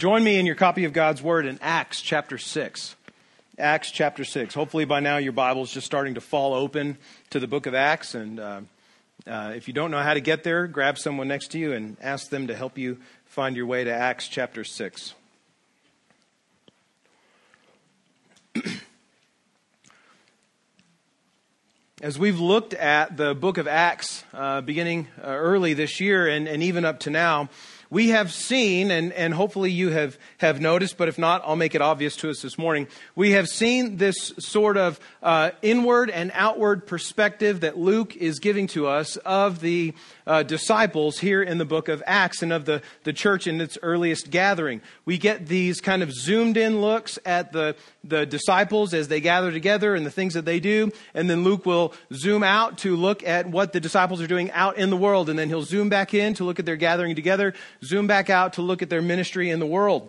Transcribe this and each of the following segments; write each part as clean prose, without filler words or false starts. Join me in your copy of God's Word in Acts chapter 6. Acts chapter 6. Hopefully by now your Bible's just starting to fall open to the book of Acts. And if you don't know how to get there, grab someone next to you and ask them to help you find your way to Acts chapter 6. As we've looked at the book of Acts beginning early this year and even up to now, we have seen, and hopefully you have noticed, but if not, I'll make it obvious to us this morning. We have seen this sort of inward and outward perspective that Luke is giving to us of the disciples here in the book of Acts and of the church in its earliest gathering. We get these kind of zoomed in looks at the disciples as they gather together and the things that they do. And then Luke will zoom out to look at what the disciples are doing out in the world. And then he'll zoom back in to look at their gathering together, zoom back out to look at their ministry in the world.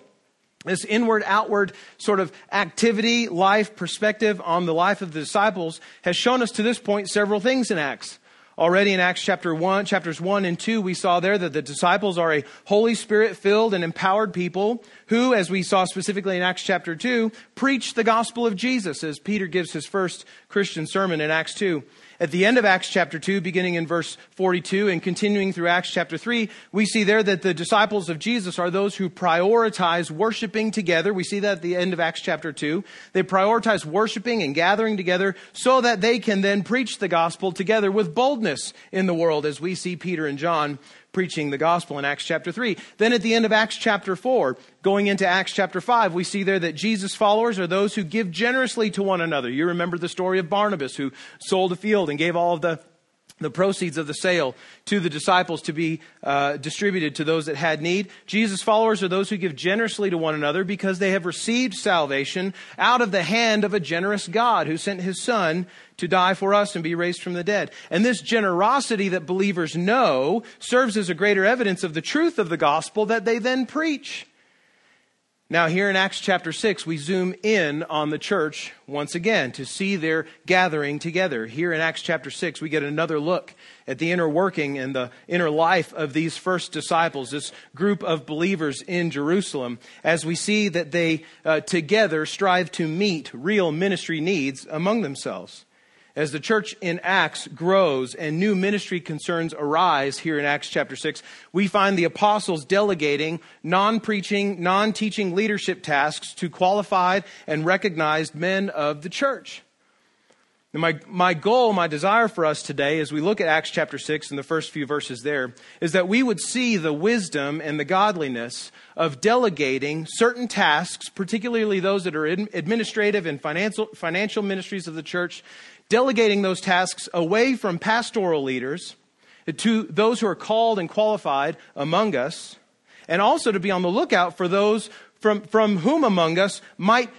This inward, outward sort of activity, life perspective on the life of the disciples has shown us to this point several things in Acts. Already in Acts chapter 1, chapters 1 and 2, we saw there that the disciples are a Holy Spirit-filled and empowered people who, as we saw specifically in Acts chapter 2, preach the gospel of Jesus as Peter gives his first Christian sermon in Acts 2. At the end of Acts chapter 2, beginning in verse 42 and continuing through Acts chapter 3, we see there that the disciples of Jesus are those who prioritize worshiping together. We see that at the end of Acts chapter 2. They prioritize worshiping and gathering together so that they can then preach the gospel together with boldness in the world, as we see Peter and John preaching the gospel in Acts chapter 3. Then at the end of Acts chapter 4, going into Acts chapter 5, we see there that Jesus' followers are those who give generously to one another. You remember the story of Barnabas, who sold a field and gave all of the proceeds of the sale to the disciples to be distributed to those that had need. Jesus' followers are those who give generously to one another because they have received salvation out of the hand of a generous God who sent his Son to die for us and be raised from the dead. And this generosity that believers know serves as a greater evidence of the truth of the gospel that they then preach. Now, here in Acts chapter 6, we zoom in on the church once again to see their gathering together. Here in Acts chapter 6, we get another look at the inner working and the inner life of these first disciples, this group of believers in Jerusalem, as we see that they together strive to meet real ministry needs among themselves. As the church in Acts grows and new ministry concerns arise here in Acts chapter 6, we find the apostles delegating non-preaching, non-teaching leadership tasks to qualified and recognized men of the church. And my goal, my desire for us today as we look at Acts chapter 6 and the first few verses there is that we would see the wisdom and the godliness of delegating certain tasks, particularly those that are administrative and financial ministries of the church, delegating those tasks away from pastoral leaders to those who are called and qualified among us, and also to be on the lookout for those from whom among us might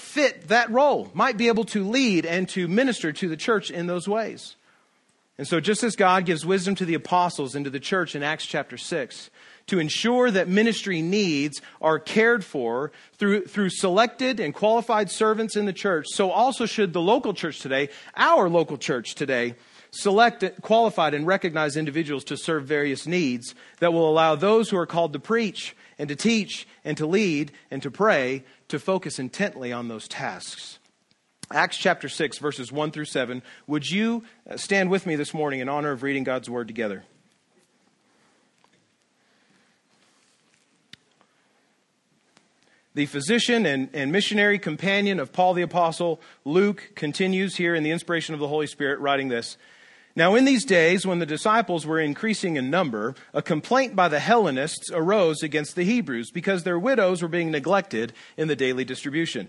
fit that role, might be able to lead and to minister to the church in those ways. And so just as God gives wisdom to the apostles and to the church in Acts chapter 6, to ensure that ministry needs are cared for through selected and qualified servants in the church, so also should the local church today, our local church today, select qualified and recognized individuals to serve various needs that will allow those who are called to preach and to teach and to lead and to pray to focus intently on those tasks. Acts chapter 6, verses 1 through 7. Would you stand with me this morning in honor of reading God's Word together? The physician and missionary companion of Paul the Apostle, Luke, continues here in the inspiration of the Holy Spirit writing this. Now in these days, when the disciples were increasing in number, a complaint by the Hellenists arose against the Hebrews because their widows were being neglected in the daily distribution.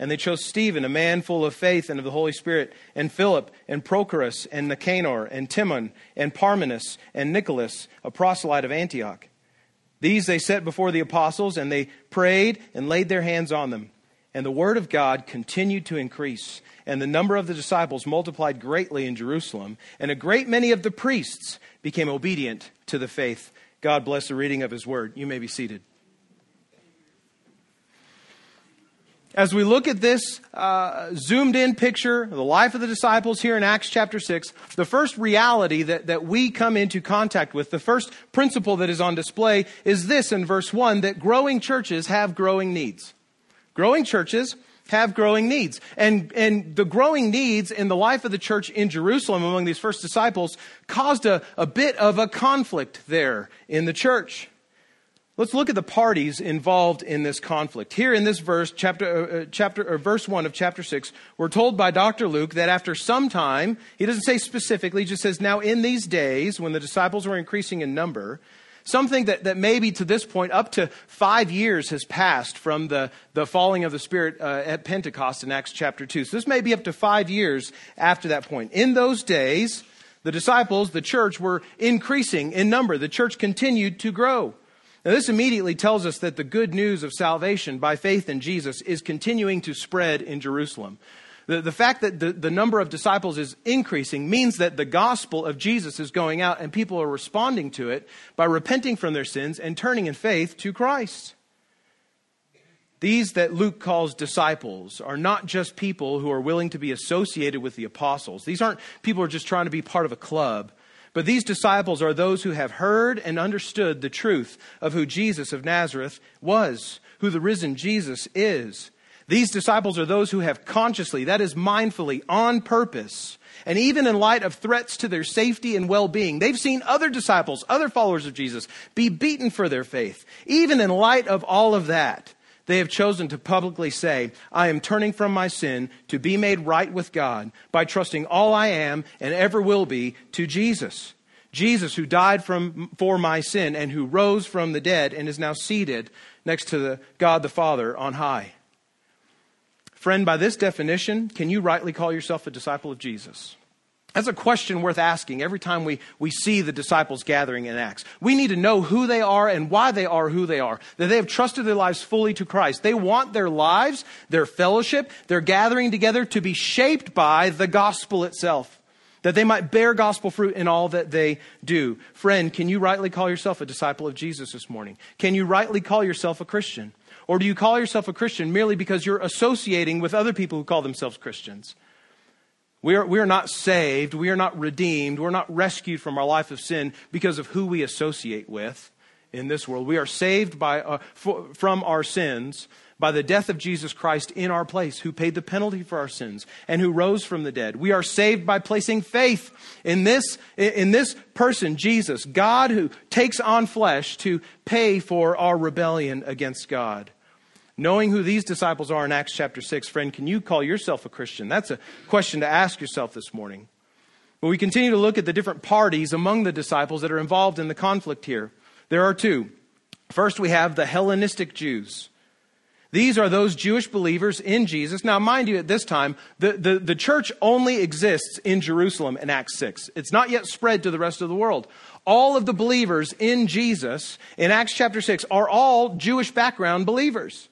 And they chose Stephen, a man full of faith and of the Holy Spirit, and Philip, and Prochorus, and Nicanor, and Timon, and Parmenas, and Nicholas, a proselyte of Antioch. These they set before the apostles, and they prayed and laid their hands on them. And the word of God continued to increase, and the number of the disciples multiplied greatly in Jerusalem, and a great many of the priests became obedient to the faith. God bless the reading of his word. You may be seated. As we look at this zoomed-in picture of the life of the disciples here in Acts chapter 6, the first reality that we come into contact with, the first principle that is on display is this in verse 1, that growing churches have growing needs. Growing churches have growing needs. And the growing needs in the life of the church in Jerusalem among these first disciples caused a bit of a conflict there in the church. Let's look at the parties involved in this conflict. Here in this verse, verse 1 of chapter 6, we're told by Dr. Luke that after some time, he doesn't say specifically, just says, now in these days, when the disciples were increasing in number, something that maybe to this point, up to 5 years has passed from the falling of the Spirit at Pentecost in Acts chapter 2. So this may be up to 5 years after that point. In those days, the disciples, the church, were increasing in number. The church continued to grow. Now, this immediately tells us that the good news of salvation by faith in Jesus is continuing to spread in Jerusalem. The fact that the number of disciples is increasing means that the gospel of Jesus is going out and people are responding to it by repenting from their sins and turning in faith to Christ. These that Luke calls disciples are not just people who are willing to be associated with the apostles. These aren't people who are just trying to be part of a club. But these disciples are those who have heard and understood the truth of who Jesus of Nazareth was, who the risen Jesus is. These disciples are those who have consciously, that is mindfully, on purpose, and even in light of threats to their safety and well-being, they've seen other disciples, other followers of Jesus, be beaten for their faith. Even in light of all of that, they have chosen to publicly say, I am turning from my sin to be made right with God by trusting all I am and ever will be to Jesus. Jesus who died for my sin and who rose from the dead and is now seated next to God the Father on high. Friend, by this definition, can you rightly call yourself a disciple of Jesus? That's a question worth asking every time we see the disciples gathering in Acts. We need to know who they are and why they are who they are, that they have trusted their lives fully to Christ. They want their lives, their fellowship, their gathering together to be shaped by the gospel itself, that they might bear gospel fruit in all that they do. Friend, can you rightly call yourself a disciple of Jesus this morning? Can you rightly call yourself a Christian? Or do you call yourself a Christian merely because you're associating with other people who call themselves Christians? We are not saved, we are not redeemed, we're not rescued from our life of sin because of who we associate with in this world. We are saved by from our sins by the death of Jesus Christ in our place, who paid the penalty for our sins and who rose from the dead. We are saved by placing faith in this person, Jesus, God who takes on flesh to pay for our rebellion against God. Knowing who these disciples are in Acts chapter 6, friend, can you call yourself a Christian? That's a question to ask yourself this morning. But we continue to look at the different parties among the disciples that are involved in the conflict here. There are two. First, we have the Hellenistic Jews. These are those Jewish believers in Jesus. Now, mind you, at this time, the church only exists in Jerusalem in Acts 6. It's not yet spread to the rest of the world. All of the believers in Jesus in Acts chapter 6 are all Jewish background believers.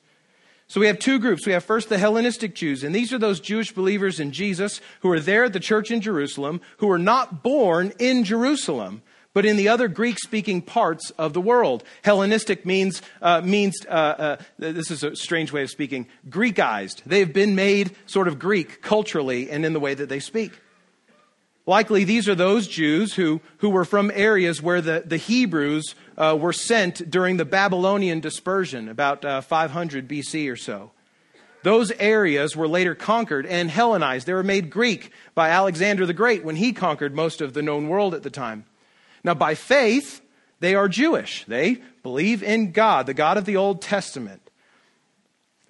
So we have two groups. We have first the Hellenistic Jews, and these are those Jewish believers in Jesus who are there at the church in Jerusalem, who are not born in Jerusalem, but in the other Greek-speaking parts of the world. Hellenistic means this is a strange way of speaking, Greekized. They've been made sort of Greek culturally and in the way that they speak. Likely, these are those Jews who were from areas where the Hebrews were sent during the Babylonian dispersion, about 500 BC or so. Those areas were later conquered and Hellenized. They were made Greek by Alexander the Great when he conquered most of the known world at the time. Now, by faith, they are Jewish. They believe in God, the God of the Old Testament.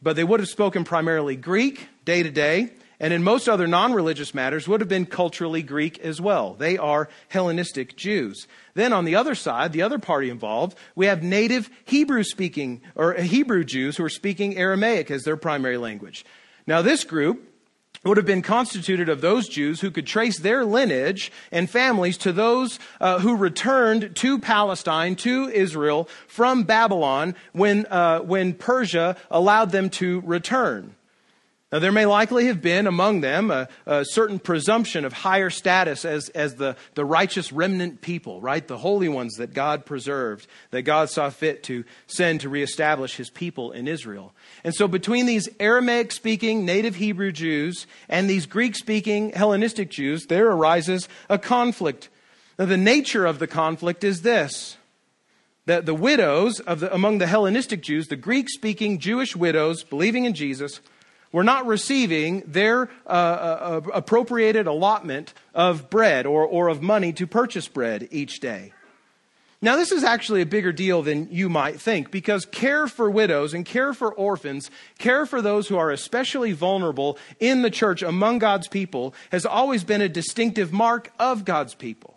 But they would have spoken primarily Greek day to day, and in most other non-religious matters would have been culturally Greek as well. They are Hellenistic Jews. Then on the other side, the other party involved, we have native Hebrew Jews who are speaking Aramaic as their primary language. Now this group would have been constituted of those Jews who could trace their lineage and families to those who returned to Palestine, to Israel, from Babylon when Persia allowed them to return. Now, there may likely have been among them a certain presumption of higher status as the righteous remnant people, right? The holy ones that God preserved, that God saw fit to send to reestablish his people in Israel. And so between these Aramaic-speaking native Hebrew Jews and these Greek-speaking Hellenistic Jews, there arises a conflict. Now, the nature of the conflict is this. That the widows among the Hellenistic Jews, the Greek-speaking Jewish widows believing in Jesus, were not receiving their appropriated allotment of bread or of money to purchase bread each day. Now, this is actually a bigger deal than you might think, because care for widows and care for orphans, care for those who are especially vulnerable in the church among God's people, has always been a distinctive mark of God's people.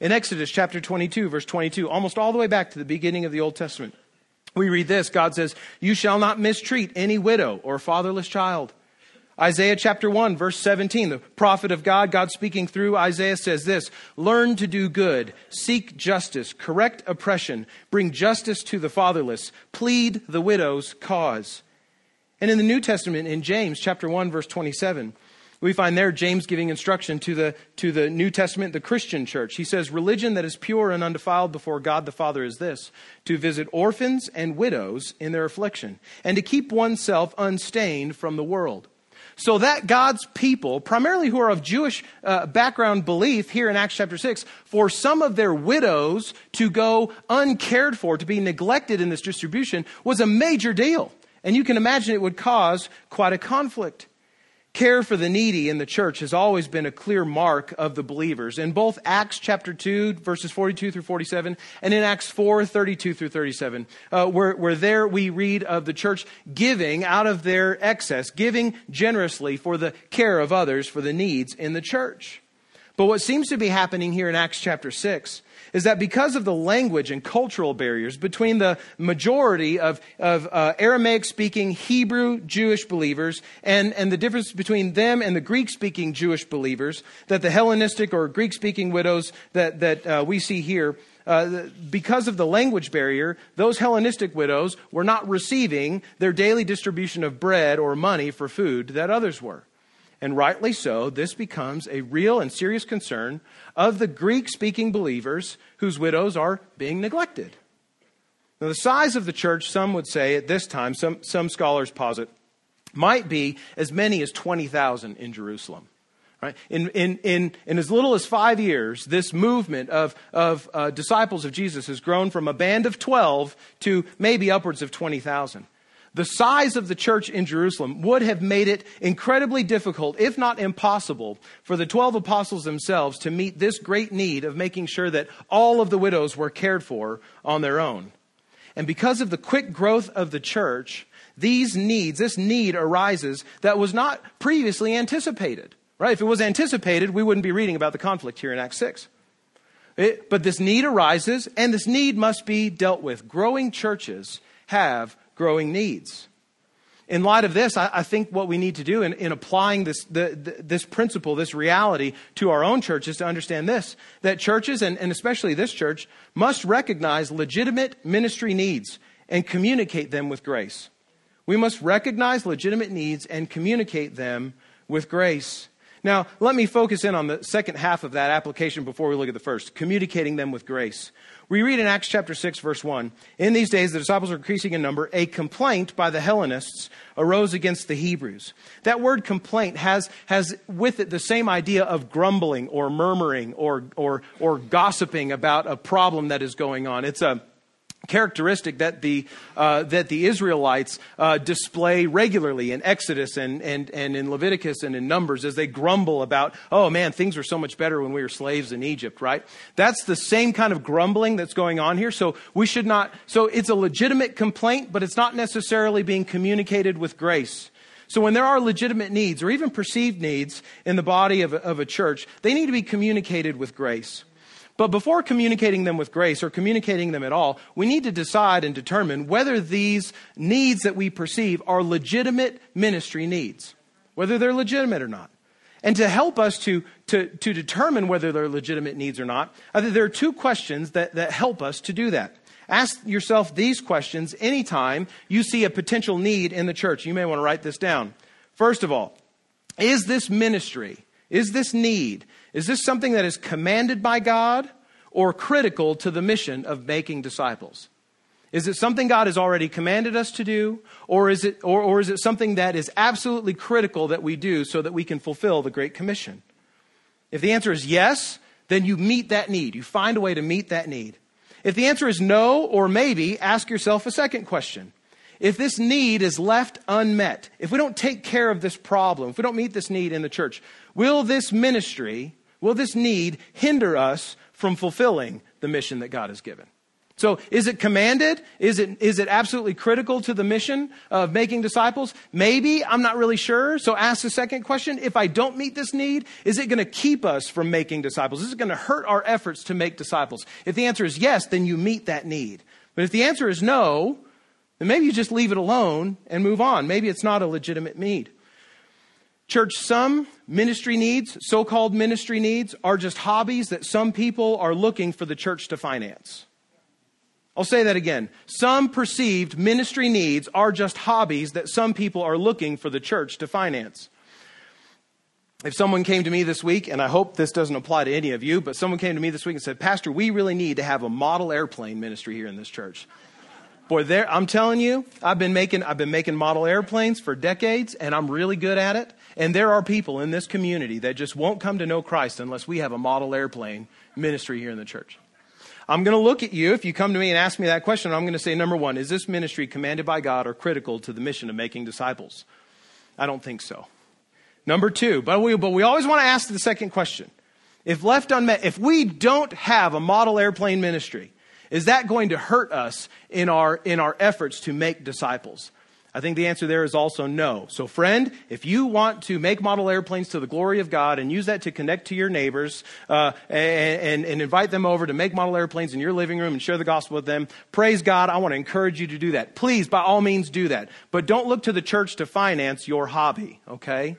In Exodus chapter 22, verse 22, almost all the way back to the beginning of the Old Testament, we read this. God says, "You shall not mistreat any widow or fatherless child." Isaiah chapter 1, verse 17, the prophet of God, God speaking through Isaiah, says this: "Learn to do good, seek justice, correct oppression, bring justice to the fatherless, plead the widow's cause." And in the New Testament, in James chapter 1, verse 27, we find there James giving instruction to the New Testament, the Christian church. He says, "Religion that is pure and undefiled before God the Father is this, to visit orphans and widows in their affliction, and to keep oneself unstained from the world." So that God's people, primarily who are of Jewish background belief here in Acts chapter 6, for some of their widows to go uncared for, to be neglected in this distribution, was a major deal. And you can imagine it would cause quite a conflict. Care for the needy in the church has always been a clear mark of the believers. In both Acts chapter 2, verses 42 through 47, and in Acts 4, 32 through 37, where there we read of the church giving out of their excess, giving generously for the care of others, for the needs in the church. But what seems to be happening here in Acts chapter 6 is that because of the language and cultural barriers between the majority of Aramaic-speaking Hebrew Jewish believers and the difference between them and the Greek-speaking Jewish believers, that the Hellenistic or Greek-speaking widows that we see here, because of the language barrier, those Hellenistic widows were not receiving their daily distribution of bread or money for food that others were. And rightly so, this becomes a real and serious concern of the Greek-speaking believers whose widows are being neglected. Now, the size of the church, some would say at this time, some scholars posit, might be as many as 20,000 in Jerusalem. Right? In as little as 5 years, this movement of disciples of Jesus has grown from a band of 12 to maybe upwards of 20,000. The size of the church in Jerusalem would have made it incredibly difficult, if not impossible, for the 12 apostles themselves to meet this great need of making sure that all of the widows were cared for on their own. And because of the quick growth of the church, this need arises that was not previously anticipated, right? If it was anticipated, we wouldn't be reading about the conflict here in Acts 6. But this need arises, and this need must be dealt with. Growing churches have growing needs. In light of this, I think what we need to do in applying this principle, this reality to our own church is to understand this, that churches, and especially this church, must recognize legitimate ministry needs and communicate them with grace. We must recognize legitimate needs and communicate them with grace. Now, let me focus in on the second half of that application before we look at the first, communicating them with grace. We read in Acts chapter 6, verse 1, "In these days the disciples were increasing in number. A complaint by the Hellenists arose against the Hebrews." That word complaint has with it the same idea of grumbling or murmuring or gossiping about a problem that is going on. It's a characteristic that the Israelites display regularly in Exodus and in Leviticus and in Numbers as they grumble about, "Oh man, things were so much better when we were slaves in Egypt," right? That's the same kind of grumbling that's going on here. So it's a legitimate complaint, but it's not necessarily being communicated with grace. So when there are legitimate needs or even perceived needs in the body of a church, they need to be communicated with grace. But before communicating them with grace or communicating them at all, we need to decide and determine whether these needs that we perceive are legitimate ministry needs, whether they're legitimate or not. And to help us to determine whether they're legitimate needs or not, I think there are two questions that help us to do that. Ask yourself these questions anytime you see a potential need in the church. You may want to write this down. First of all, is this ministry, is this need, is this something that is commanded by God or critical to the mission of making disciples? Is it something God has already commanded us to do, or is it something that is absolutely critical that we do so that we can fulfill the Great Commission? If the answer is yes, then you meet that need. You find a way to meet that need. If the answer is no or maybe, ask yourself a second question. If this need is left unmet, if we don't take care of this problem, if we don't meet this need in the church, will this ministry, will this need hinder us from fulfilling the mission that God has given? So is it commanded? Is it absolutely critical to the mission of making disciples? Maybe, I'm not really sure. So ask the second question. If I don't meet this need, is it going to keep us from making disciples? Is it going to hurt our efforts to make disciples? If the answer is yes, then you meet that need. But if the answer is no, then maybe you just leave it alone and move on. Maybe it's not a legitimate need. Church, some ministry needs, so-called ministry needs, are just hobbies that some people are looking for the church to finance. I'll say that again. Some perceived ministry needs are just hobbies that some people are looking for the church to finance. If someone came to me this week, and I hope this doesn't apply to any of you, but someone came to me this week and said, "Pastor, we really need to have a model airplane ministry here in this church." Boy, there, I'm telling you, I've been making model airplanes for decades, and I'm really good at it. And there are people in this community that just won't come to know Christ unless we have a model airplane ministry here in the church. I'm going to look at you, if you come to me and ask me that question, I'm going to say, number one, is this ministry commanded by God or critical to the mission of making disciples? I don't think so. Number two, but we always want to ask the second question. If left unmet, if we don't have a model airplane ministry, is that going to hurt us in our efforts to make disciples? I think the answer there is also no. So friend, if you want to make model airplanes to the glory of God and use that to connect to your neighbors and invite them over to make model airplanes in your living room and share the gospel with them, praise God, I want to encourage you to do that. Please, by all means, do that. But don't look to the church to finance your hobby, okay?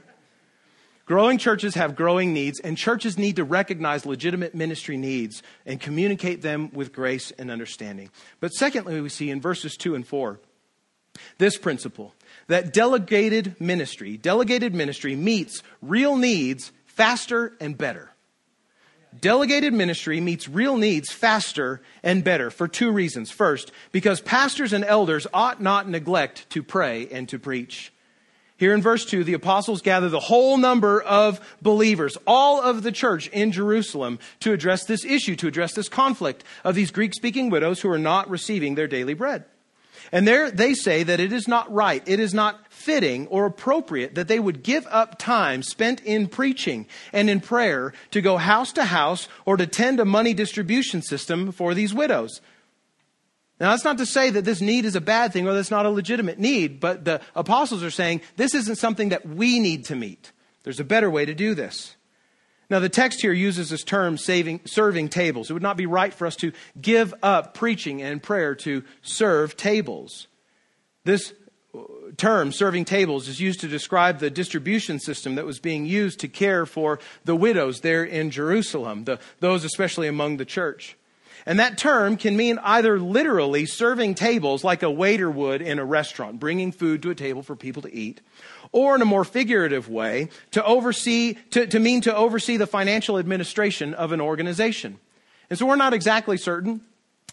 Growing churches have growing needs, and churches need to recognize legitimate ministry needs and communicate them with grace and understanding. But secondly, we see in verses 2 and 4, this principle, that delegated ministry meets real needs faster and better. Delegated ministry meets real needs faster and better for two reasons. First, because pastors and elders ought not neglect to pray and to preach. Here in verse 2, the apostles gather the whole number of believers, all of the church in Jerusalem, to address this issue, to address this conflict of these Greek-speaking widows who are not receiving their daily bread. And there they say that it is not right, it is not fitting or appropriate that they would give up time spent in preaching and in prayer to go house to house or to tend a money distribution system for these widows. Now, that's not to say that this need is a bad thing or that's not a legitimate need, but the apostles are saying this isn't something that we need to meet. There's a better way to do this. Now, the text here uses this term, serving tables. It would not be right for us to give up preaching and prayer to serve tables. This term, serving tables, is used to describe the distribution system that was being used to care for the widows there in Jerusalem, those especially among the church. And that term can mean either literally serving tables like a waiter would in a restaurant, bringing food to a table for people to eat, or in a more figurative way, to mean to oversee the financial administration of an organization. And so we're not exactly certain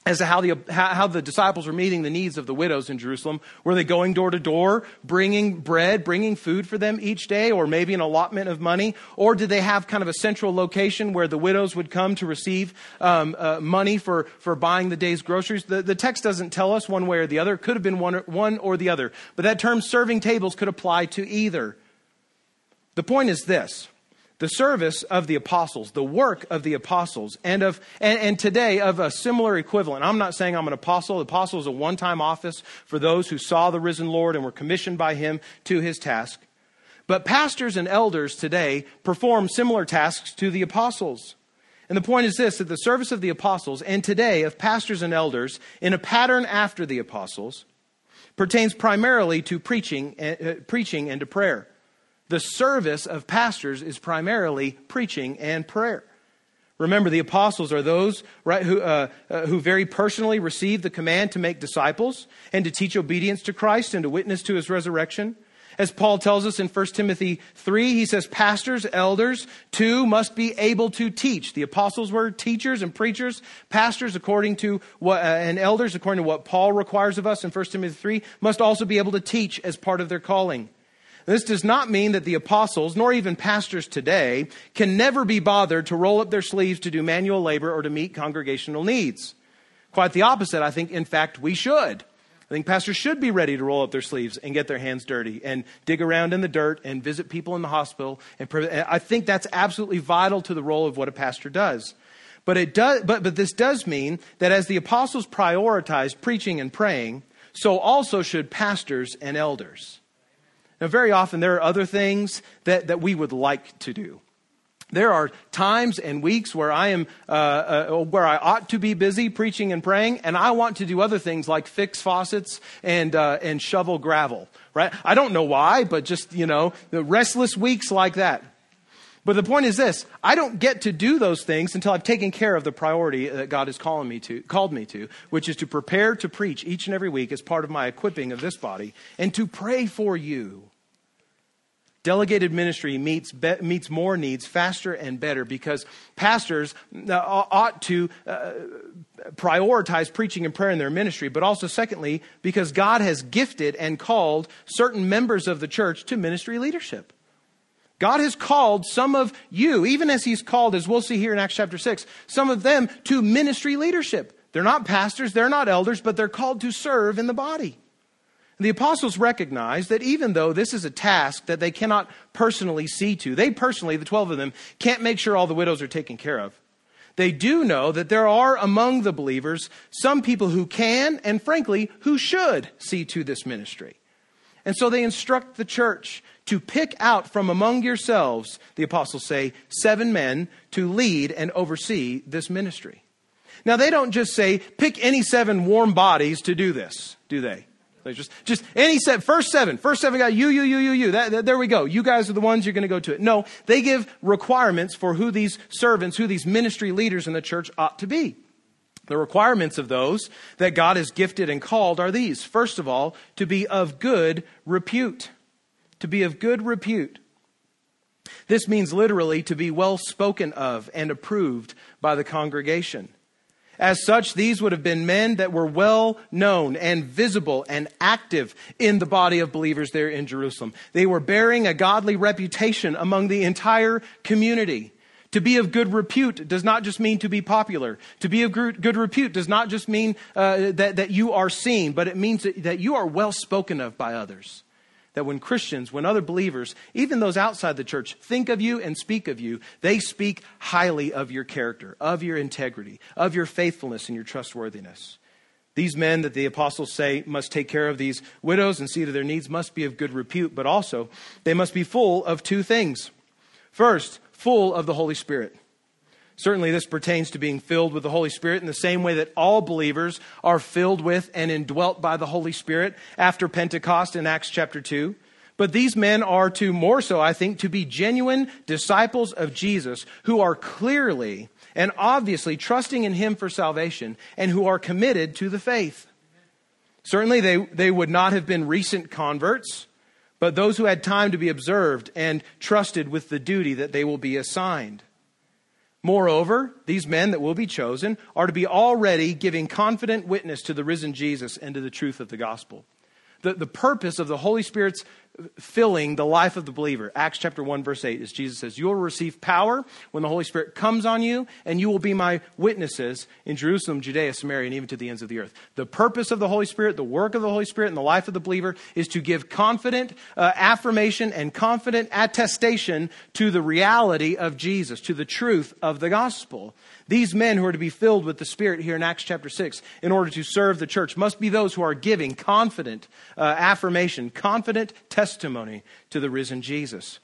as to how the disciples were meeting the needs of the widows in Jerusalem. Were they going door to door, bringing bread, bringing food for them each day, or maybe an allotment of money? Or did they have kind of a central location where the widows would come to receive money for buying the day's groceries? The text doesn't tell us one way or the other. It could have been one or the other. But that term serving tables could apply to either. The point is this. The service of the apostles, the work of the apostles, and today of a similar equivalent. I'm not saying I'm an apostle. The apostle is a one-time office for those who saw the risen Lord and were commissioned by him to his task. But pastors and elders today perform similar tasks to the apostles. And the point is this, that the service of the apostles and today of pastors and elders in a pattern after the apostles pertains primarily to preaching and to prayer. The service of pastors is primarily preaching and prayer. Remember, the apostles are those who very personally received the command to make disciples and to teach obedience to Christ and to witness to his resurrection. As Paul tells us in 1 Timothy 3, he says, pastors, elders, too, must be able to teach. The apostles were teachers and preachers, pastors according to what, and elders according to what Paul requires of us in 1 Timothy 3, must also be able to teach as part of their calling. This does not mean that the apostles, nor even pastors today, can never be bothered to roll up their sleeves to do manual labor or to meet congregational needs. Quite the opposite, I think. In fact, we should. I think pastors should be ready to roll up their sleeves and get their hands dirty and dig around in the dirt and visit people in the hospital. And I think that's absolutely vital to the role of what a pastor does. But it does. But this does mean that as the apostles prioritized preaching and praying, so also should pastors and elders. Now, very often there are other things that we would like to do. There are times and weeks where I am where I ought to be busy preaching and praying, and I want to do other things like fix faucets and shovel gravel. Right? I don't know why, but just, you know, the restless weeks like that. But the point is this: I don't get to do those things until I've taken care of the priority that God has called me to, which is to prepare to preach each and every week as part of my equipping of this body and to pray for you. Delegated ministry meets more needs faster and better because pastors ought to prioritize preaching and prayer in their ministry, but also, secondly, because God has gifted and called certain members of the church to ministry leadership. God has called some of you, even as he's called, as we'll see here in Acts chapter 6, some of them to ministry leadership. They're not pastors, they're not elders, but they're called to serve in the body. The apostles recognize that even though this is a task that they cannot personally see to, they personally, the 12 of them, can't make sure all the widows are taken care of. They do know that there are among the believers some people who can and, frankly, who should see to this ministry. And so they instruct the church to pick out from among yourselves, the apostles say, 7 men to lead and oversee this ministry. Now, they don't just say, pick any 7 warm bodies to do this, do they? They just any set, first seven guys, you. There we go. You guys are the ones you're going to go to it. No, they give requirements for who these servants, who these ministry leaders in the church ought to be. The requirements of those that God has gifted and called are these. First of all, to be of good repute. To be of good repute. This means literally to be well spoken of and approved by the congregation. As such, these would have been men that were well known and visible and active in the body of believers there in Jerusalem. They were bearing a godly reputation among the entire community. To be of good repute does not just mean to be popular. To be of good repute does not just mean that you are seen, but it means that you are well spoken of by others. That when Christians, when other believers, even those outside the church, think of you and speak of you, they speak highly of your character, of your integrity, of your faithfulness and your trustworthiness. These men that the apostles say must take care of these widows and see to their needs must be of good repute, but also they must be full of 2 things. First, full of the Holy Spirit. Certainly this pertains to being filled with the Holy Spirit in the same way that all believers are filled with and indwelt by the Holy Spirit after Pentecost in Acts chapter 2. But these men are to, more so I think, to be genuine disciples of Jesus who are clearly and obviously trusting in him for salvation and who are committed to the faith. Certainly they would not have been recent converts, but those who had time to be observed and trusted with the duty that they will be assigned. Moreover, these men that will be chosen are to be already giving confident witness to the risen Jesus and to the truth of the gospel. The purpose of the Holy Spirit's filling the life of the believer, Acts chapter 1, verse 8, as Jesus says, you will receive power when the Holy Spirit comes on you, and you will be my witnesses in Jerusalem, Judea, Samaria, and even to the ends of the earth. The purpose of the Holy Spirit, the work of the Holy Spirit in the life of the believer is to give confident affirmation and confident attestation to the reality of Jesus, to the truth of the gospel. These men who are to be filled with the Spirit here in Acts chapter 6 in order to serve the church must be those who are giving confident affirmation, confident testimony to the risen Jesus.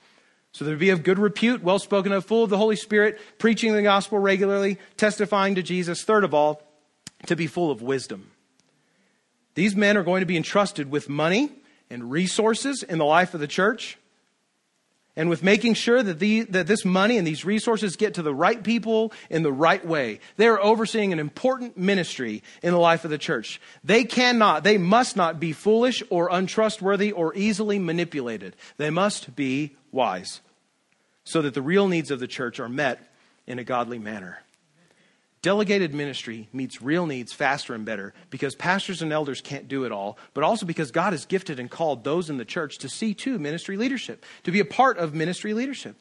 So there be of good repute, well spoken of, full of the Holy Spirit, preaching the gospel regularly, testifying to Jesus. Third of all, to be full of wisdom. These men are going to be entrusted with money and resources in the life of the church. and with making sure that this money and these resources get to the right people in the right way. They are overseeing an important ministry in the life of the church. They must not be foolish or untrustworthy or easily manipulated. They must be wise so that the real needs of the church are met in a godly manner. Delegated ministry meets real needs faster and better because pastors and elders can't do it all, but also because God has gifted and called those in the church to see to ministry leadership, to be a part of ministry leadership.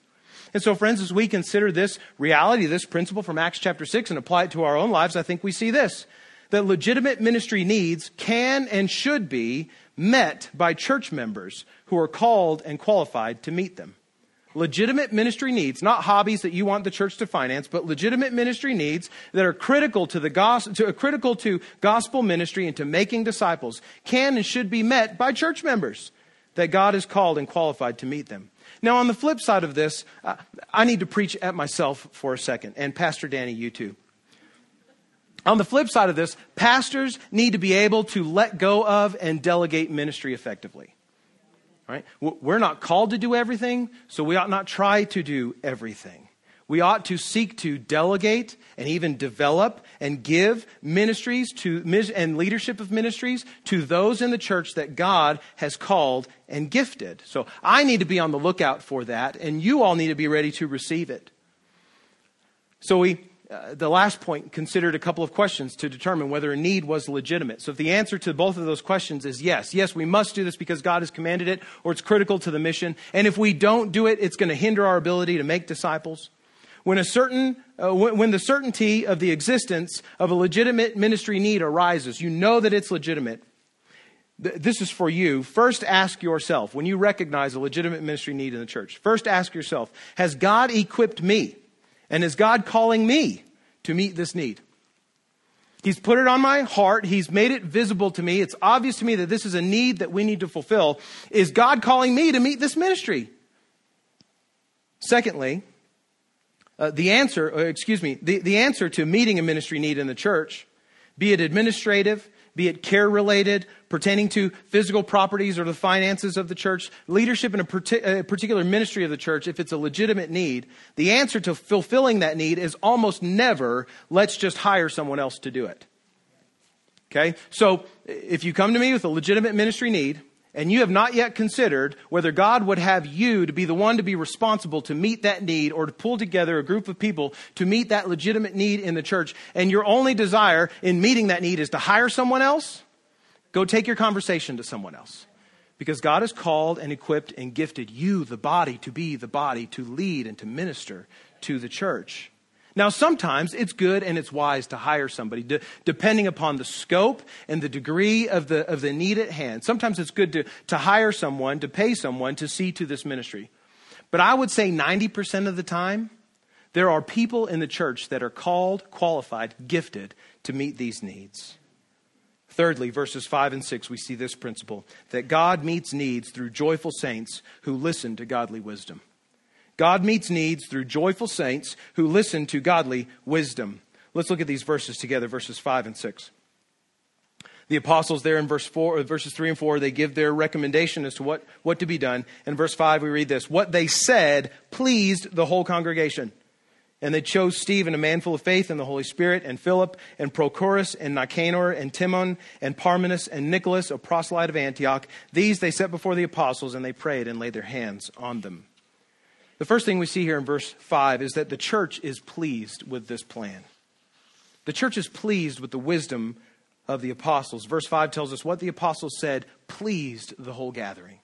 And so, friends, as we consider this reality, this principle from Acts chapter 6 and apply it to our own lives, I think we see this, that legitimate ministry needs can and should be met by church members who are called and qualified to meet them. Legitimate ministry needs, not hobbies that you want the church to finance, but legitimate ministry needs that are critical to gospel ministry and to making disciples can and should be met by church members that God has called and qualified to meet them. Now, on the flip side of this, I need to preach at myself for a second, and Pastor Danny, you too. On the flip side of this, pastors need to be able to let go of and delegate ministry effectively. Right? We're not called to do everything, so we ought not try to do everything. We ought to seek to delegate and even develop and give ministries and leadership of ministries to those in the church that God has called and gifted. So I need to be on the lookout for that, and you all need to be ready to receive it. So the last point considered a couple of questions to determine whether a need was legitimate. So if the answer to both of those questions is yes, we must do this because God has commanded it, or it's critical to the mission. And if we don't do it, it's going to hinder our ability to make disciples. When the certainty of the existence of a legitimate ministry need arises, you know that it's legitimate. This is for you. First, ask yourself, when you recognize a legitimate ministry need in the church, first ask yourself, has God equipped me? And is God calling me to meet this need? He's put it on my heart. He's made it visible to me. It's obvious to me that this is a need that we need to fulfill. Is God calling me to meet this ministry? Secondly, the answer to meeting a ministry need in the church, be it administrative, be it care-related, pertaining to physical properties or the finances of the church, leadership in a particular ministry of the church, if it's a legitimate need, the answer to fulfilling that need is almost never, let's just hire someone else to do it. Okay? So if you come to me with a legitimate ministry need and you have not yet considered whether God would have you to be the one to be responsible to meet that need or to pull together a group of people to meet that legitimate need in the church, and your only desire in meeting that need is to hire someone else, go take your conversation to someone else. Because God has called and equipped and gifted you, the body, to be the body, to lead and to minister to the church. Now, sometimes it's good and it's wise to hire somebody depending upon the scope and the degree of the need at hand. Sometimes it's good to hire someone, to pay someone to see to this ministry. But I would say 90% of the time, there are people in the church that are called, qualified, gifted to meet these needs. Thirdly, verses 5 and 6, we see this principle, that God meets needs through joyful saints who listen to godly wisdom. God meets needs through joyful saints who listen to godly wisdom. Let's look at these verses together, verses 5 and 6. The apostles there in verses 3 and 4, they give their recommendation as to what to be done. In verse 5, we read this, what they said pleased the whole congregation. And they chose Stephen, a man full of faith and the Holy Spirit, and Philip, and Prochorus, and Nicanor, and Timon, and Parmenas, and Nicholas, a proselyte of Antioch. These they set before the apostles, and they prayed and laid their hands on them. The first thing we see here in verse 5 is that the church is pleased with this plan. The church is pleased with the wisdom of the apostles. Verse 5 tells us what the apostles said pleased the whole gathering.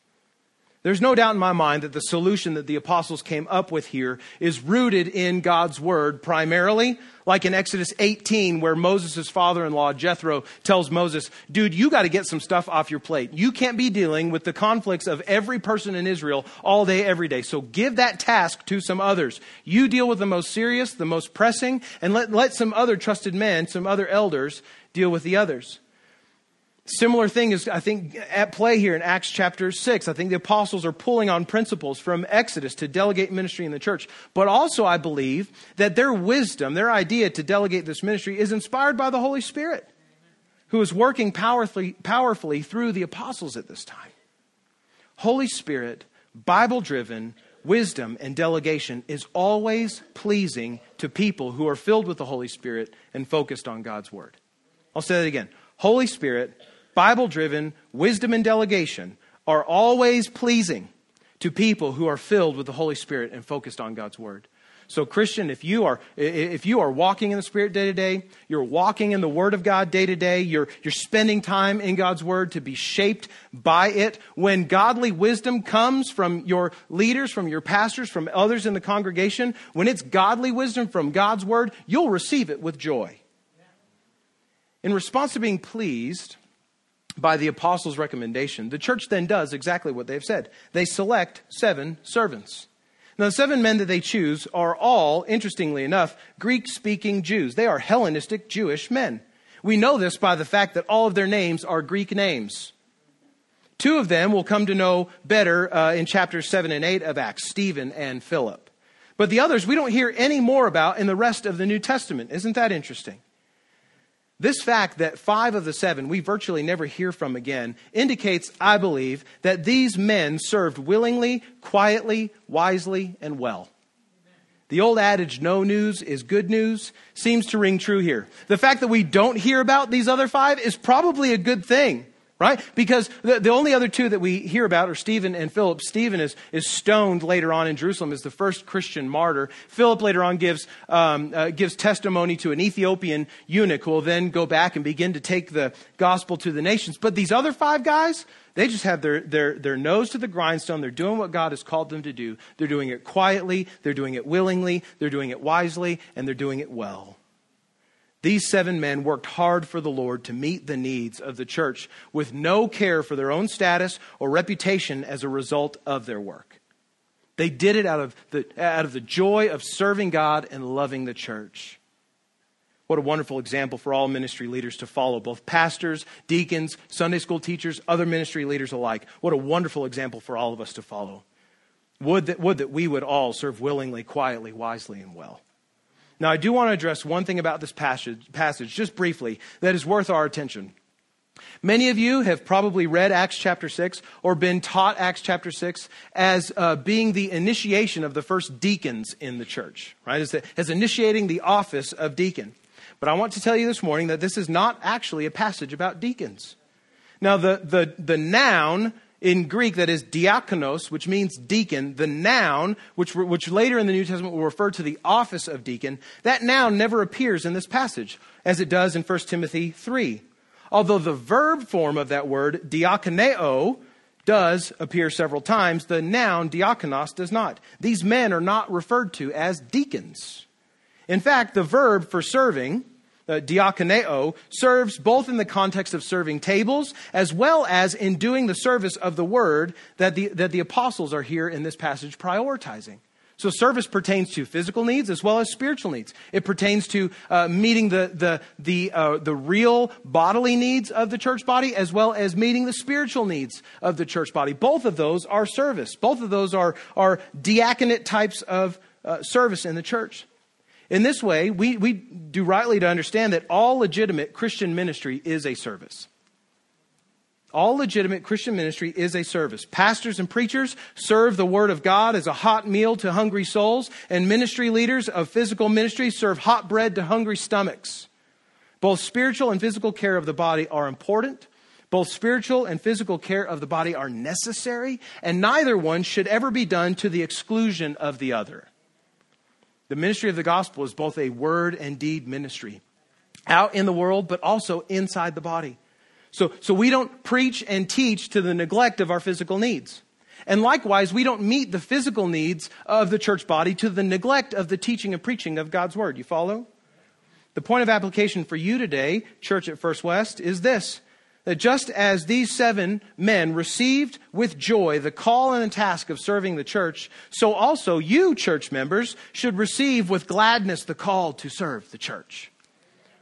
There's no doubt in my mind that the solution that the apostles came up with here is rooted in God's word primarily, like in Exodus 18, where Moses' father-in-law, Jethro, tells Moses, dude, you got to get some stuff off your plate. You can't be dealing with the conflicts of every person in Israel all day, every day. So give that task to some others. You deal with the most serious, the most pressing, and let some other trusted men, some other elders, deal with the others. Similar thing is, I think, at play here in Acts chapter 6. I think the apostles are pulling on principles from Exodus to delegate ministry in the church. But also, I believe that their wisdom, their idea to delegate this ministry is inspired by the Holy Spirit, who is working powerfully through the apostles at this time. Holy Spirit, Bible-driven, wisdom and delegation is always pleasing to people who are filled with the Holy Spirit and focused on God's word. I'll say that again. Holy Spirit, Bible-driven wisdom and delegation are always pleasing to people who are filled with the Holy Spirit and focused on God's word. So Christian, if you are walking in the Spirit day to day, you're walking in the Word of God day to day, you're spending time in God's Word to be shaped by it. When godly wisdom comes from your leaders, from your pastors, from others in the congregation, when it's godly wisdom from God's Word, you'll receive it with joy. In response to being pleased by the apostles' recommendation, the church then does exactly what they've said. They select 7 servants. Now, the 7 men that they choose are all, interestingly enough, Greek-speaking Jews. They are Hellenistic Jewish men. We know this by the fact that all of their names are Greek names. 2 of them we'll come to know better in chapters 7 and 8 of Acts, Stephen and Philip. But the others we don't hear any more about in the rest of the New Testament. Isn't that interesting? This fact that 5 of the 7 we virtually never hear from again indicates, I believe, that these men served willingly, quietly, wisely, and well. The old adage, no news is good news, seems to ring true here. The fact that we don't hear about these other 5 is probably a good thing, right? Because the only other 2 that we hear about are Stephen and Philip. Stephen is stoned later on in Jerusalem as the first Christian martyr. Philip later on gives testimony to an Ethiopian eunuch who will then go back and begin to take the gospel to the nations. But these other 5 guys, they just have their nose to the grindstone. They're doing what God has called them to do. They're doing it quietly. They're doing it willingly. They're doing it wisely. And they're doing it well. These 7 men worked hard for the Lord to meet the needs of the church with no care for their own status or reputation as a result of their work. They did it out of the joy of serving God and loving the church. What a wonderful example for all ministry leaders to follow, both pastors, deacons, Sunday school teachers, other ministry leaders alike. What a wonderful example for all of us to follow. Would that we would all serve willingly, quietly, wisely, and well. Now, I do want to address one thing about this passage, just briefly, that is worth our attention. Many of you have probably read Acts chapter 6 or been taught Acts chapter 6 as being the initiation of the first deacons in the church, right? As initiating the office of deacon. But I want to tell you this morning that this is not actually a passage about deacons. Now, the noun in Greek, that is diakonos, which means deacon, the noun, which later in the New Testament will refer to the office of deacon, that noun never appears in this passage, as it does in 1 Timothy 3. Although the verb form of that word, diakoneo, does appear several times, the noun diakonos does not. These men are not referred to as deacons. In fact, the verb for serving, diakoneo, serves both in the context of serving tables as well as in doing the service of the word that the apostles are here in this passage prioritizing. So service pertains to physical needs as well as spiritual needs. It pertains to meeting the real bodily needs of the church body as well as meeting the spiritual needs of the church body. Both of those are service. Both of those are diaconate types of service in the church. In this way, we do rightly to understand that all legitimate Christian ministry is a service. All legitimate Christian ministry is a service. Pastors and preachers serve the Word of God as a hot meal to hungry souls, and ministry leaders of physical ministry serve hot bread to hungry stomachs. Both spiritual and physical care of the body are important. Both spiritual and physical care of the body are necessary, and neither one should ever be done to the exclusion of the other. The ministry of the gospel is both a word and deed ministry out in the world, but also inside the body. So we don't preach and teach to the neglect of our physical needs. And likewise, we don't meet the physical needs of the church body to the neglect of the teaching and preaching of God's word. You follow? The point of application for you today, Church at First West, is this: that just as these 7 men received with joy the call and the task of serving the church, so also you, church members, should receive with gladness the call to serve the church.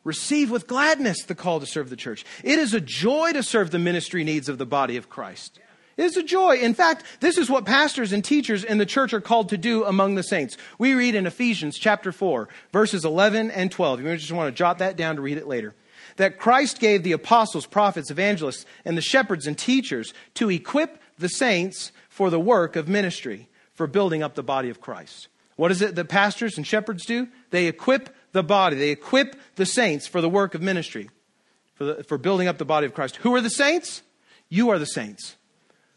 Receive with gladness the call to serve the church. It is a joy to serve the ministry needs of the body of Christ. It is a joy. In fact, this is what pastors and teachers in the church are called to do among the saints. We read in Ephesians chapter 4, verses 11 and 12. You just want to jot that down to read it later. That Christ gave the apostles, prophets, evangelists, and the shepherds and teachers to equip the saints for the work of ministry, for building up the body of Christ. What is it that pastors and shepherds do? They equip the body. They equip the saints for the work of ministry, for building up the body of Christ. Who are the saints? You are the saints.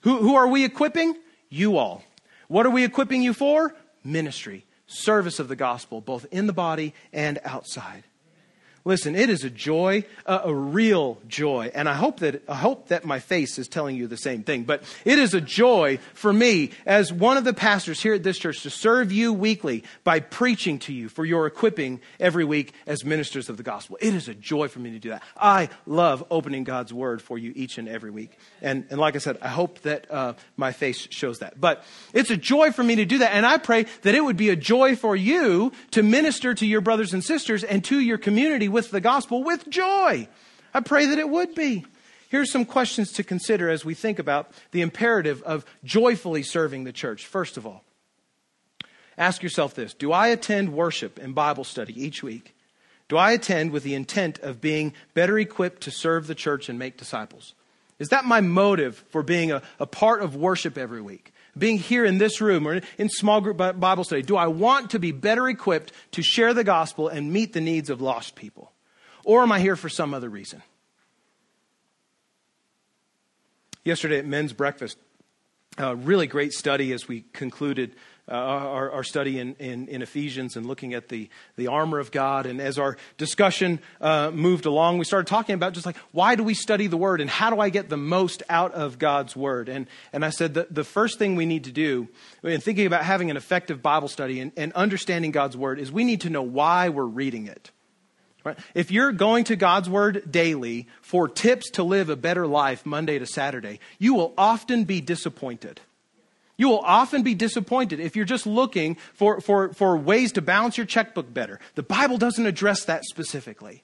Who are we equipping? You all. What are we equipping you for? Ministry, service of the gospel, both in the body and outside. Listen, it is a joy, a real joy. And I hope that my face is telling you the same thing. But it is a joy for me as one of the pastors here at this church to serve you weekly by preaching to you for your equipping every week as ministers of the gospel. It is a joy for me to do that. I love opening God's word for you each and every week. And like I said, I hope that my face shows that. But it's a joy for me to do that. And I pray that it would be a joy for you to minister to your brothers and sisters and to your community with the gospel with joy. I pray that it would be. Here's some questions to consider as we think about the imperative of joyfully serving the church. First of all, ask yourself this. Do I attend worship and Bible study each week? Do I attend with the intent of being better equipped to serve the church and make disciples? Is that my motive for being a part of worship every week? Being here in this room or in small group Bible study, do I want to be better equipped to share the gospel and meet the needs of lost people? Or am I here for some other reason? Yesterday at men's breakfast, a really great study as we concluded our study in Ephesians and looking at the armor of God. And as our discussion moved along, we started talking about just like, why do we study the word and how do I get the most out of God's word? And I said that the first thing we need to do in thinking about having an effective Bible study and understanding God's word is we need to know why we're reading it. Right? If you're going to God's word daily for tips to live a better life Monday to Saturday, you will often be disappointed. You will often be disappointed if you're just looking for ways to balance your checkbook better. The Bible doesn't address that specifically.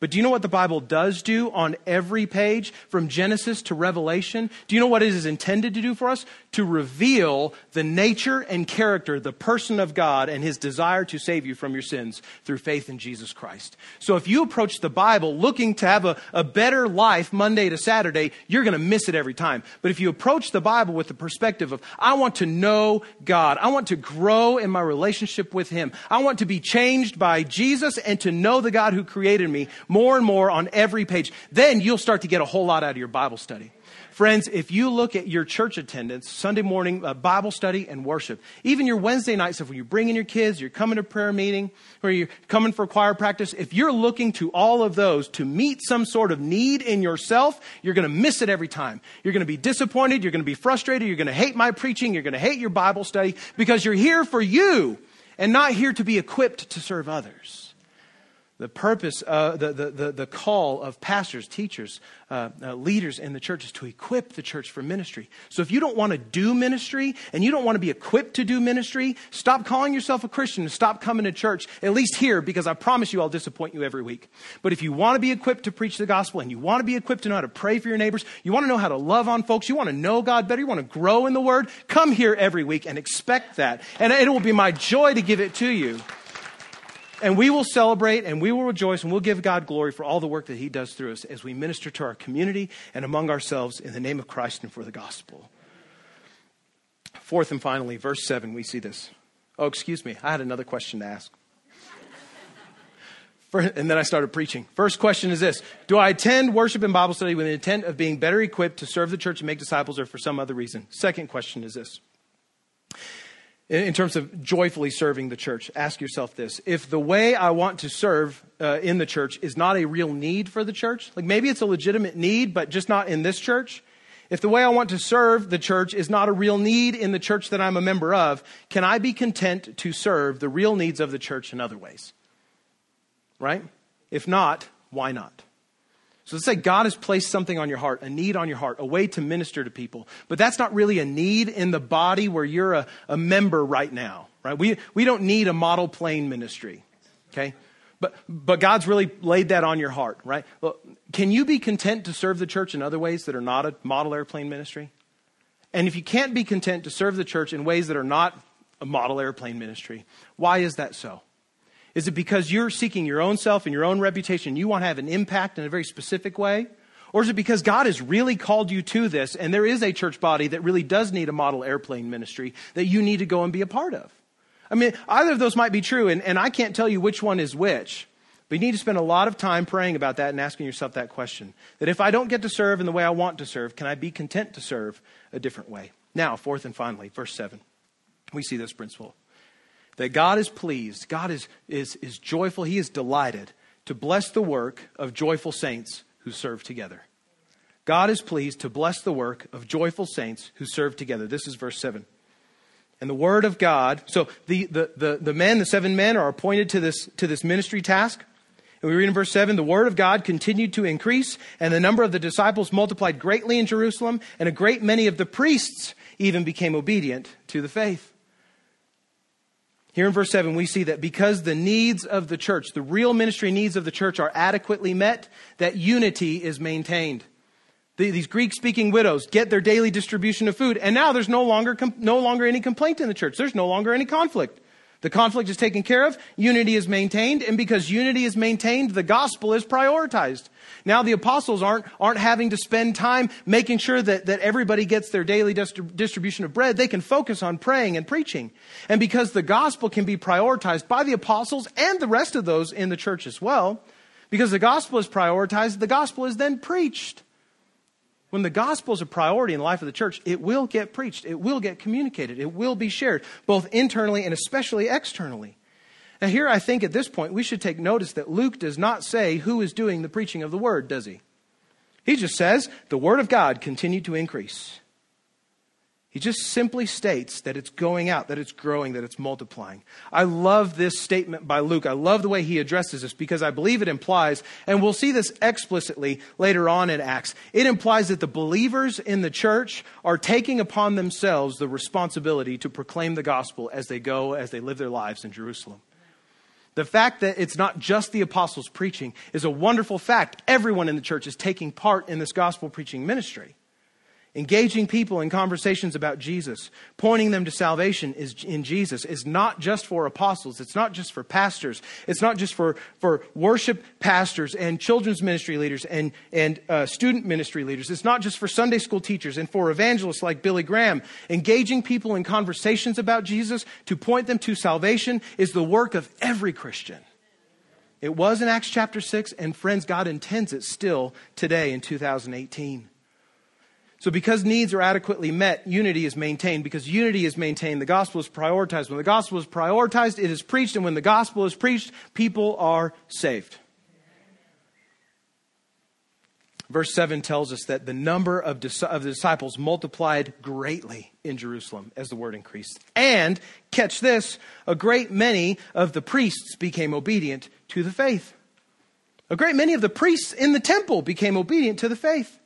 But do you know what the Bible does do on every page from Genesis to Revelation? Do you know what it is intended to do for us? To reveal the nature and character, the person of God and his desire to save you from your sins through faith in Jesus Christ. So if you approach the Bible looking to have a better life Monday to Saturday, you're going to miss it every time. But if you approach the Bible with the perspective of, I want to know God. I want to grow in my relationship with him. I want to be changed by Jesus and to know the God who created me more and more on every page, then you'll start to get a whole lot out of your Bible study. Friends, if you look at your church attendance, Sunday morning Bible study and worship, even your Wednesday night stuff, when you're bringing your kids, you're coming to prayer meeting, or you're coming for choir practice, if you're looking to all of those to meet some sort of need in yourself, you're going to miss it every time. You're going to be disappointed. You're going to be frustrated. You're going to hate my preaching. You're going to hate your Bible study because you're here for you and not here to be equipped to serve others. The purpose, the call of pastors, teachers, leaders in the church is to equip the church for ministry. So if you don't want to do ministry and you don't want to be equipped to do ministry, stop calling yourself a Christian and stop coming to church, at least here, because I promise you I'll disappoint you every week. But if you want to be equipped to preach the gospel and you want to be equipped to know how to pray for your neighbors, you want to know how to love on folks, you want to know God better, you want to grow in the word, come here every week and expect that. And it will be my joy to give it to you. And we will celebrate and we will rejoice and we'll give God glory for all the work that he does through us as we minister to our community and among ourselves in the name of Christ and for the gospel. Fourth and finally, verse 7, we see this. Oh, excuse me. I had another question to ask. And then I started preaching. First question is this. Do I attend worship and Bible study with the intent of being better equipped to serve the church and make disciples or for some other reason? Second question is this. In terms of joyfully serving the church, ask yourself this. If the way I want to serve in the church is not a real need for the church, like maybe it's a legitimate need, but just not in this church. If the way I want to serve the church is not a real need in the church that I'm a member of, can I be content to serve the real needs of the church in other ways? Right? If not, why not? So let's say God has placed something on your heart, a need on your heart, a way to minister to people. But that's not really a need in the body where you're a member right now, right? We don't need a model plane ministry, okay? But God's really laid that on your heart, right? Well, can you be content to serve the church in other ways that are not a model airplane ministry? And if you can't be content to serve the church in ways that are not a model airplane ministry, why is that so? Is it because you're seeking your own self and your own reputation? You want to have an impact in a very specific way? Or is it because God has really called you to this and there is a church body that really does need a model airplane ministry that you need to go and be a part of? I mean, either of those might be true, and I can't tell you which one is which. But you need to spend a lot of time praying about that and asking yourself that question. That if I don't get to serve in the way I want to serve, can I be content to serve a different way? Now, fourth and finally, verse 7, we see this principle. That God is pleased, God is joyful, he is delighted to bless the work of joyful saints who serve together. God is pleased to bless the work of joyful saints who serve together. This is verse 7. And the word of God, so the seven men are appointed to this ministry task. And we read in verse 7, the word of God continued to increase, and the number of the disciples multiplied greatly in Jerusalem, and a great many of the priests even became obedient to the faith. Here in verse 7, we see that because the needs of the church, the real ministry needs of the church are adequately met, that unity is maintained. These Greek-speaking widows get their daily distribution of food, and now there's no longer any complaint in the church. There's no longer any conflict. The conflict is taken care of, unity is maintained, and because unity is maintained, the gospel is prioritized. Now the apostles aren't having to spend time making sure that everybody gets their daily distribution of bread. They can focus on praying and preaching. And because the gospel can be prioritized by the apostles and the rest of those in the church as well, because the gospel is prioritized, the gospel is then preached. When the gospel is a priority in the life of the church, it will get preached. It will get communicated. It will be shared, both internally and especially externally. Now here, I think at this point, we should take notice that Luke does not say who is doing the preaching of the word, does he? He just says, the word of God continued to increase. He just simply states that it's going out, that it's growing, that it's multiplying. I love this statement by Luke. I love the way he addresses this because I believe it implies, and we'll see this explicitly later on in Acts, it implies that the believers in the church are taking upon themselves the responsibility to proclaim the gospel as they live their lives in Jerusalem. The fact that it's not just the apostles preaching is a wonderful fact. Everyone in the church is taking part in this gospel preaching ministry. Engaging people in conversations about Jesus, pointing them to salvation in Jesus is not just for apostles. It's not just for pastors. It's not just for worship pastors and children's ministry leaders and student ministry leaders. It's not just for Sunday school teachers and for evangelists like Billy Graham. Engaging people in conversations about Jesus to point them to salvation is the work of every Christian. It was in Acts chapter 6, and friends, God intends it still today in 2018. So because needs are adequately met, unity is maintained. Because unity is maintained, the gospel is prioritized. When the gospel is prioritized, it is preached. And when the gospel is preached, people are saved. Verse 7 tells us that the number of the disciples multiplied greatly in Jerusalem as the word increased. And, catch this, a great many of the priests became obedient to the faith. A great many of the priests in the temple became obedient to the faith.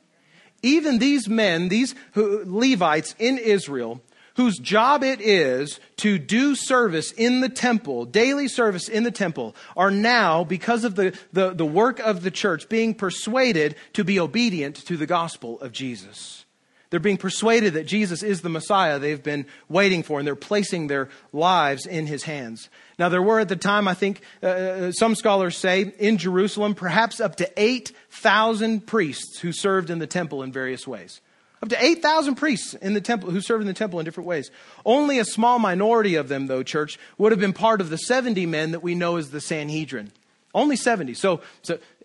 Even these men, these Levites in Israel, whose job it is to do service in the temple, daily service in the temple, are now, because of the work of the church, being persuaded to be obedient to the gospel of Jesus. They're being persuaded that Jesus is the Messiah they've been waiting for, and they're placing their lives in his hands. Now, there were at the time, I think, some scholars say, in Jerusalem, perhaps up to 8,000 priests who served in the temple in various ways. Up to 8,000 priests in the temple who served in the temple in different ways. Only a small minority of them, though, church, would have been part of the 70 men that we know as the Sanhedrin. Only 70. So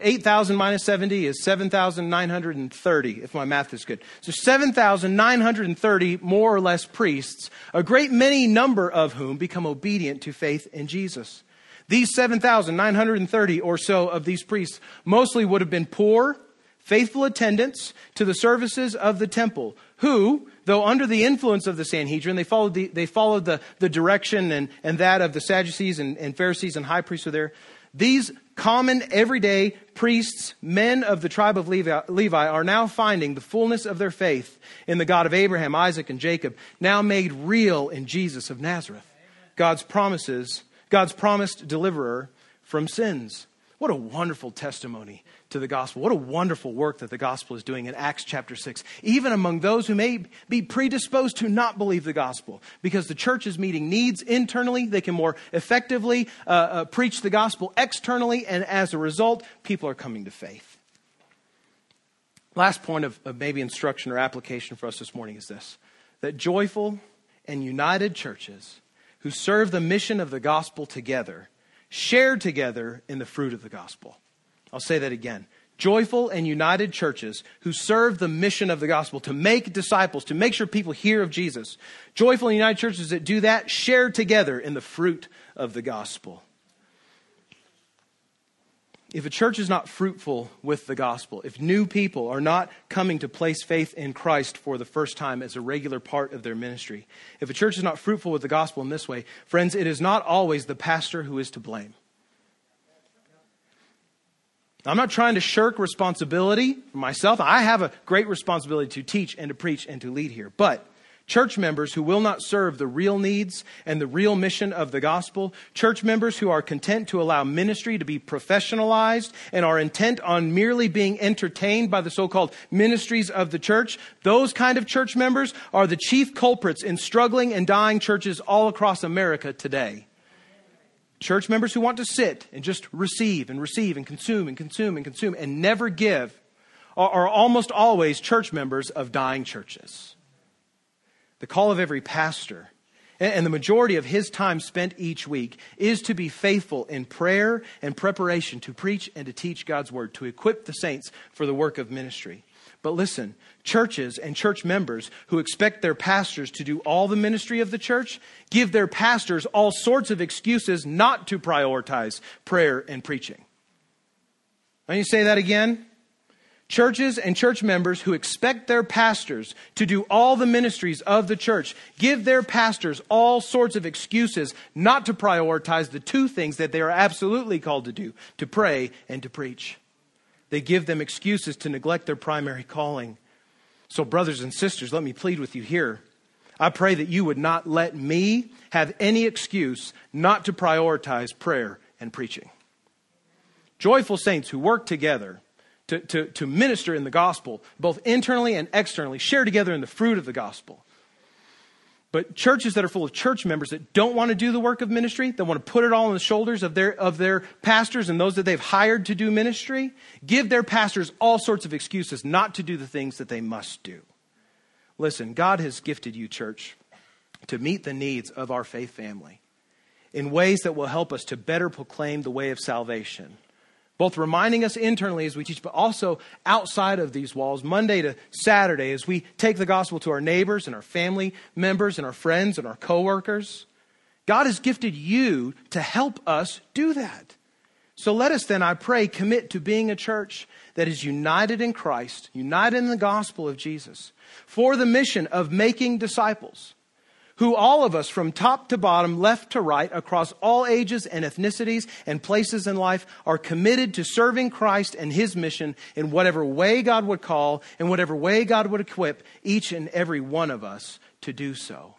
8,000 minus 70 is 7,930, if my math is good. So 7,930 more or less priests, a great many number of whom become obedient to faith in Jesus. These 7,930 or so of these priests mostly would have been poor, faithful attendants to the services of the temple, who, though under the influence of the Sanhedrin, they followed the direction and that of the Sadducees and Pharisees and high priests are there. These common, everyday priests, men of the tribe of Levi, are now finding the fullness of their faith in the God of Abraham, Isaac, and Jacob, now made real in Jesus of Nazareth, God's promised deliverer from sins. What a wonderful testimony to the gospel. What a wonderful work that the gospel is doing in Acts chapter 6, even among those who may be predisposed to not believe the gospel. Because the church is meeting needs internally, they can more effectively preach the gospel externally, and as a result, people are coming to faith. Last point of maybe instruction or application for us this morning is this, that joyful and united churches who serve the mission of the gospel together, share together in the fruit of the gospel. I'll say that again. Joyful and united churches who serve the mission of the gospel to make disciples, to make sure people hear of Jesus. Joyful and united churches that do that, share together in the fruit of the gospel. If a church is not fruitful with the gospel, if new people are not coming to place faith in Christ for the first time as a regular part of their ministry, if a church is not fruitful with the gospel in this way, friends, it is not always the pastor who is to blame. I'm not trying to shirk responsibility for myself. I have a great responsibility to teach and to preach and to lead here. But church members who will not serve the real needs and the real mission of the gospel, church members who are content to allow ministry to be professionalized and are intent on merely being entertained by the so-called ministries of the church, those kind of church members are the chief culprits in struggling and dying churches all across America today. Church members who want to sit and just receive and consume and never give are almost always church members of dying churches. The call of every pastor and the majority of his time spent each week is to be faithful in prayer and preparation to preach and to teach God's word, to equip the saints for the work of ministry. But listen, churches and church members who expect their pastors to do all the ministry of the church give their pastors all sorts of excuses not to prioritize prayer and preaching. Let me say that again. Churches and church members who expect their pastors to do all the ministries of the church give their pastors all sorts of excuses not to prioritize the two things that they are absolutely called to do, to pray and to preach. They give them excuses to neglect their primary calling. So, brothers and sisters, let me plead with you here. I pray that you would not let me have any excuse not to prioritize prayer and preaching. Joyful saints who work together to minister in the gospel, both internally and externally, share together in the fruit of the gospel. But churches that are full of church members that don't want to do the work of ministry, that want to put it all on the shoulders of their pastors and those that they've hired to do ministry, give their pastors all sorts of excuses not to do the things that they must do. Listen, God has gifted you, church, to meet the needs of our faith family in ways that will help us to better proclaim the way of salvation. Both reminding us internally as we teach, but also outside of these walls, Monday to Saturday, as we take the gospel to our neighbors and our family members and our friends and our coworkers. God has gifted you to help us do that. So let us then, I pray, commit to being a church that is united in Christ, united in the gospel of Jesus, for the mission of making disciples, who all of us from top to bottom, left to right, across all ages and ethnicities and places in life are committed to serving Christ and his mission in whatever way God would call and whatever way God would equip each and every one of us to do so.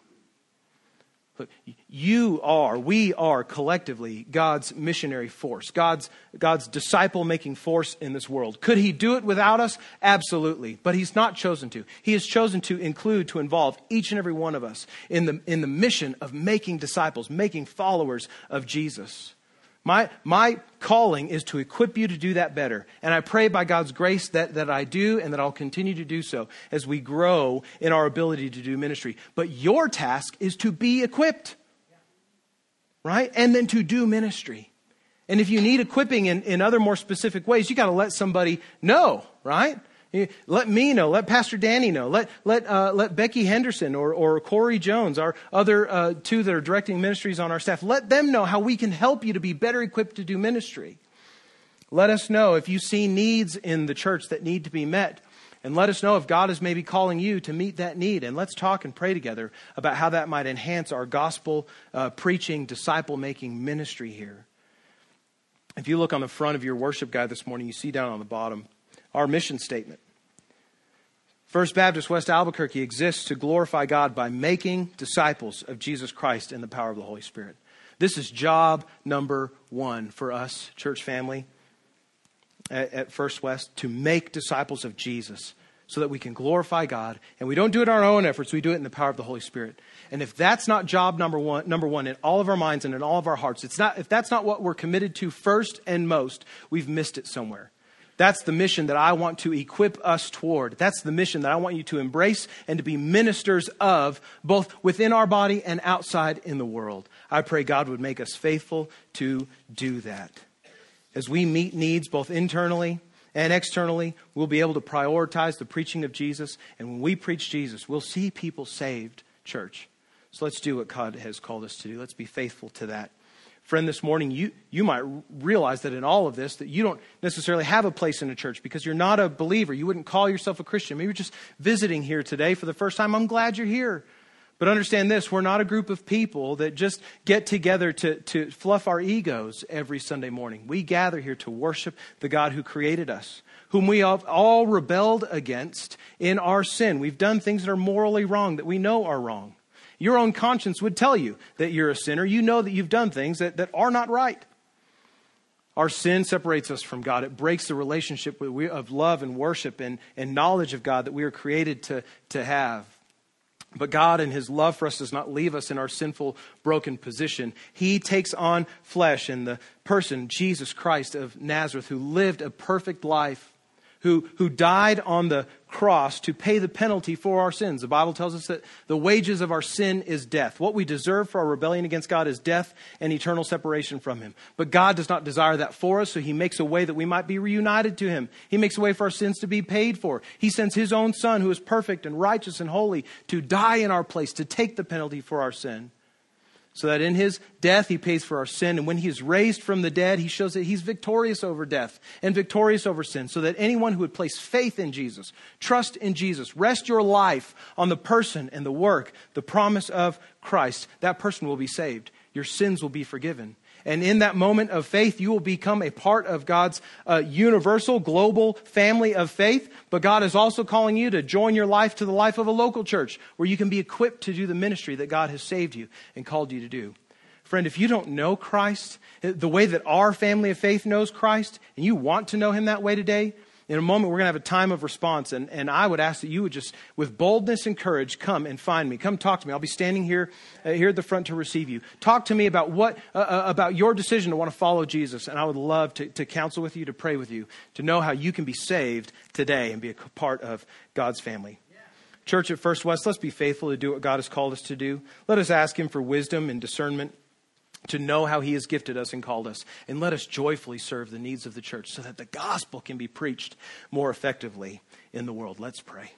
Look, we are collectively God's missionary force, God's disciple-making force in this world. Could he do it without us? Absolutely. But he's not chosen to. He has chosen to include, to involve each and every one of us in the mission of making disciples, making followers of Jesus. My calling is to equip you to do that better. And I pray by God's grace that I do and that I'll continue to do so as we grow in our ability to do ministry. But your task is to be equipped, right? And then to do ministry. And if you need equipping in other more specific ways, you got to let somebody know, right? Let me know. Let Pastor Danny know. Let Becky Henderson or Corey Jones, our other two that are directing ministries on our staff, let them know how we can help you to be better equipped to do ministry. Let us know if you see needs in the church that need to be met. And let us know if God is maybe calling you to meet that need. And let's talk and pray together about how that might enhance our gospel preaching, disciple-making ministry here. If you look on the front of your worship guide this morning, you see down on the bottom our mission statement. First Baptist West Albuquerque exists to glorify God by making disciples of Jesus Christ in the power of the Holy Spirit. This is job number one for us, church family, at First West, to make disciples of Jesus so that we can glorify God. And we don't do it in our own efforts. We do it in the power of the Holy Spirit. And if that's not job number one in all of our minds and in all of our hearts, if that's not what we're committed to first and most, we've missed it somewhere. That's the mission that I want to equip us toward. That's the mission that I want you to embrace and to be ministers of, both within our body and outside in the world. I pray God would make us faithful to do that. As we meet needs both internally and externally, we'll be able to prioritize the preaching of Jesus. And when we preach Jesus, we'll see people saved, church. So let's do what God has called us to do. Let's be faithful to that. Friend, this morning, you might realize that in all of this, that you don't necessarily have a place in a church because you're not a believer. You wouldn't call yourself a Christian. Maybe you're just visiting here today for the first time. I'm glad you're here. But understand this, we're not a group of people that just get together to fluff our egos every Sunday morning. We gather here to worship the God who created us, whom we have all rebelled against in our sin. We've done things that are morally wrong, that we know are wrong. Your own conscience would tell you that you're a sinner. You know that you've done things that are not right. Our sin separates us from God. It breaks the relationship of love and worship and knowledge of God that we are created to have. But God in his love for us does not leave us in our sinful, broken position. He takes on flesh in the person, Jesus Christ of Nazareth, who lived a perfect life, who died on the cross to pay the penalty for our sins. The Bible tells us that the wages of our sin is death. What we deserve for our rebellion against God is death and eternal separation from him. But God does not desire that for us, so he makes a way that we might be reunited to him. He makes a way for our sins to be paid for. He sends his own son, who is perfect and righteous and holy, to die in our place, to take the penalty for our sin. So that in his death, he pays for our sin. And when he is raised from the dead, he shows that he's victorious over death and victorious over sin. So that anyone who would place faith in Jesus, trust in Jesus, rest your life on the person and the work, the promise of Christ, that person will be saved. Your sins will be forgiven. And in that moment of faith, you will become a part of God's universal, global family of faith. But God is also calling you to join your life to the life of a local church where you can be equipped to do the ministry that God has saved you and called you to do. Friend, if you don't know Christ, the way that our family of faith knows Christ, and you want to know him that way today, in a moment, we're going to have a time of response, and I would ask that you would just, with boldness and courage, come and find me. Come talk to me. I'll be standing here at the front to receive you. Talk to me about about your decision to want to follow Jesus, and I would love to counsel with you, to pray with you, to know how you can be saved today and be a part of God's family. Yeah. Church at First West, let's be faithful to do what God has called us to do. Let us ask him for wisdom and discernment to know how he has gifted us and called us. And let us joyfully serve the needs of the church so that the gospel can be preached more effectively in the world. Let's pray.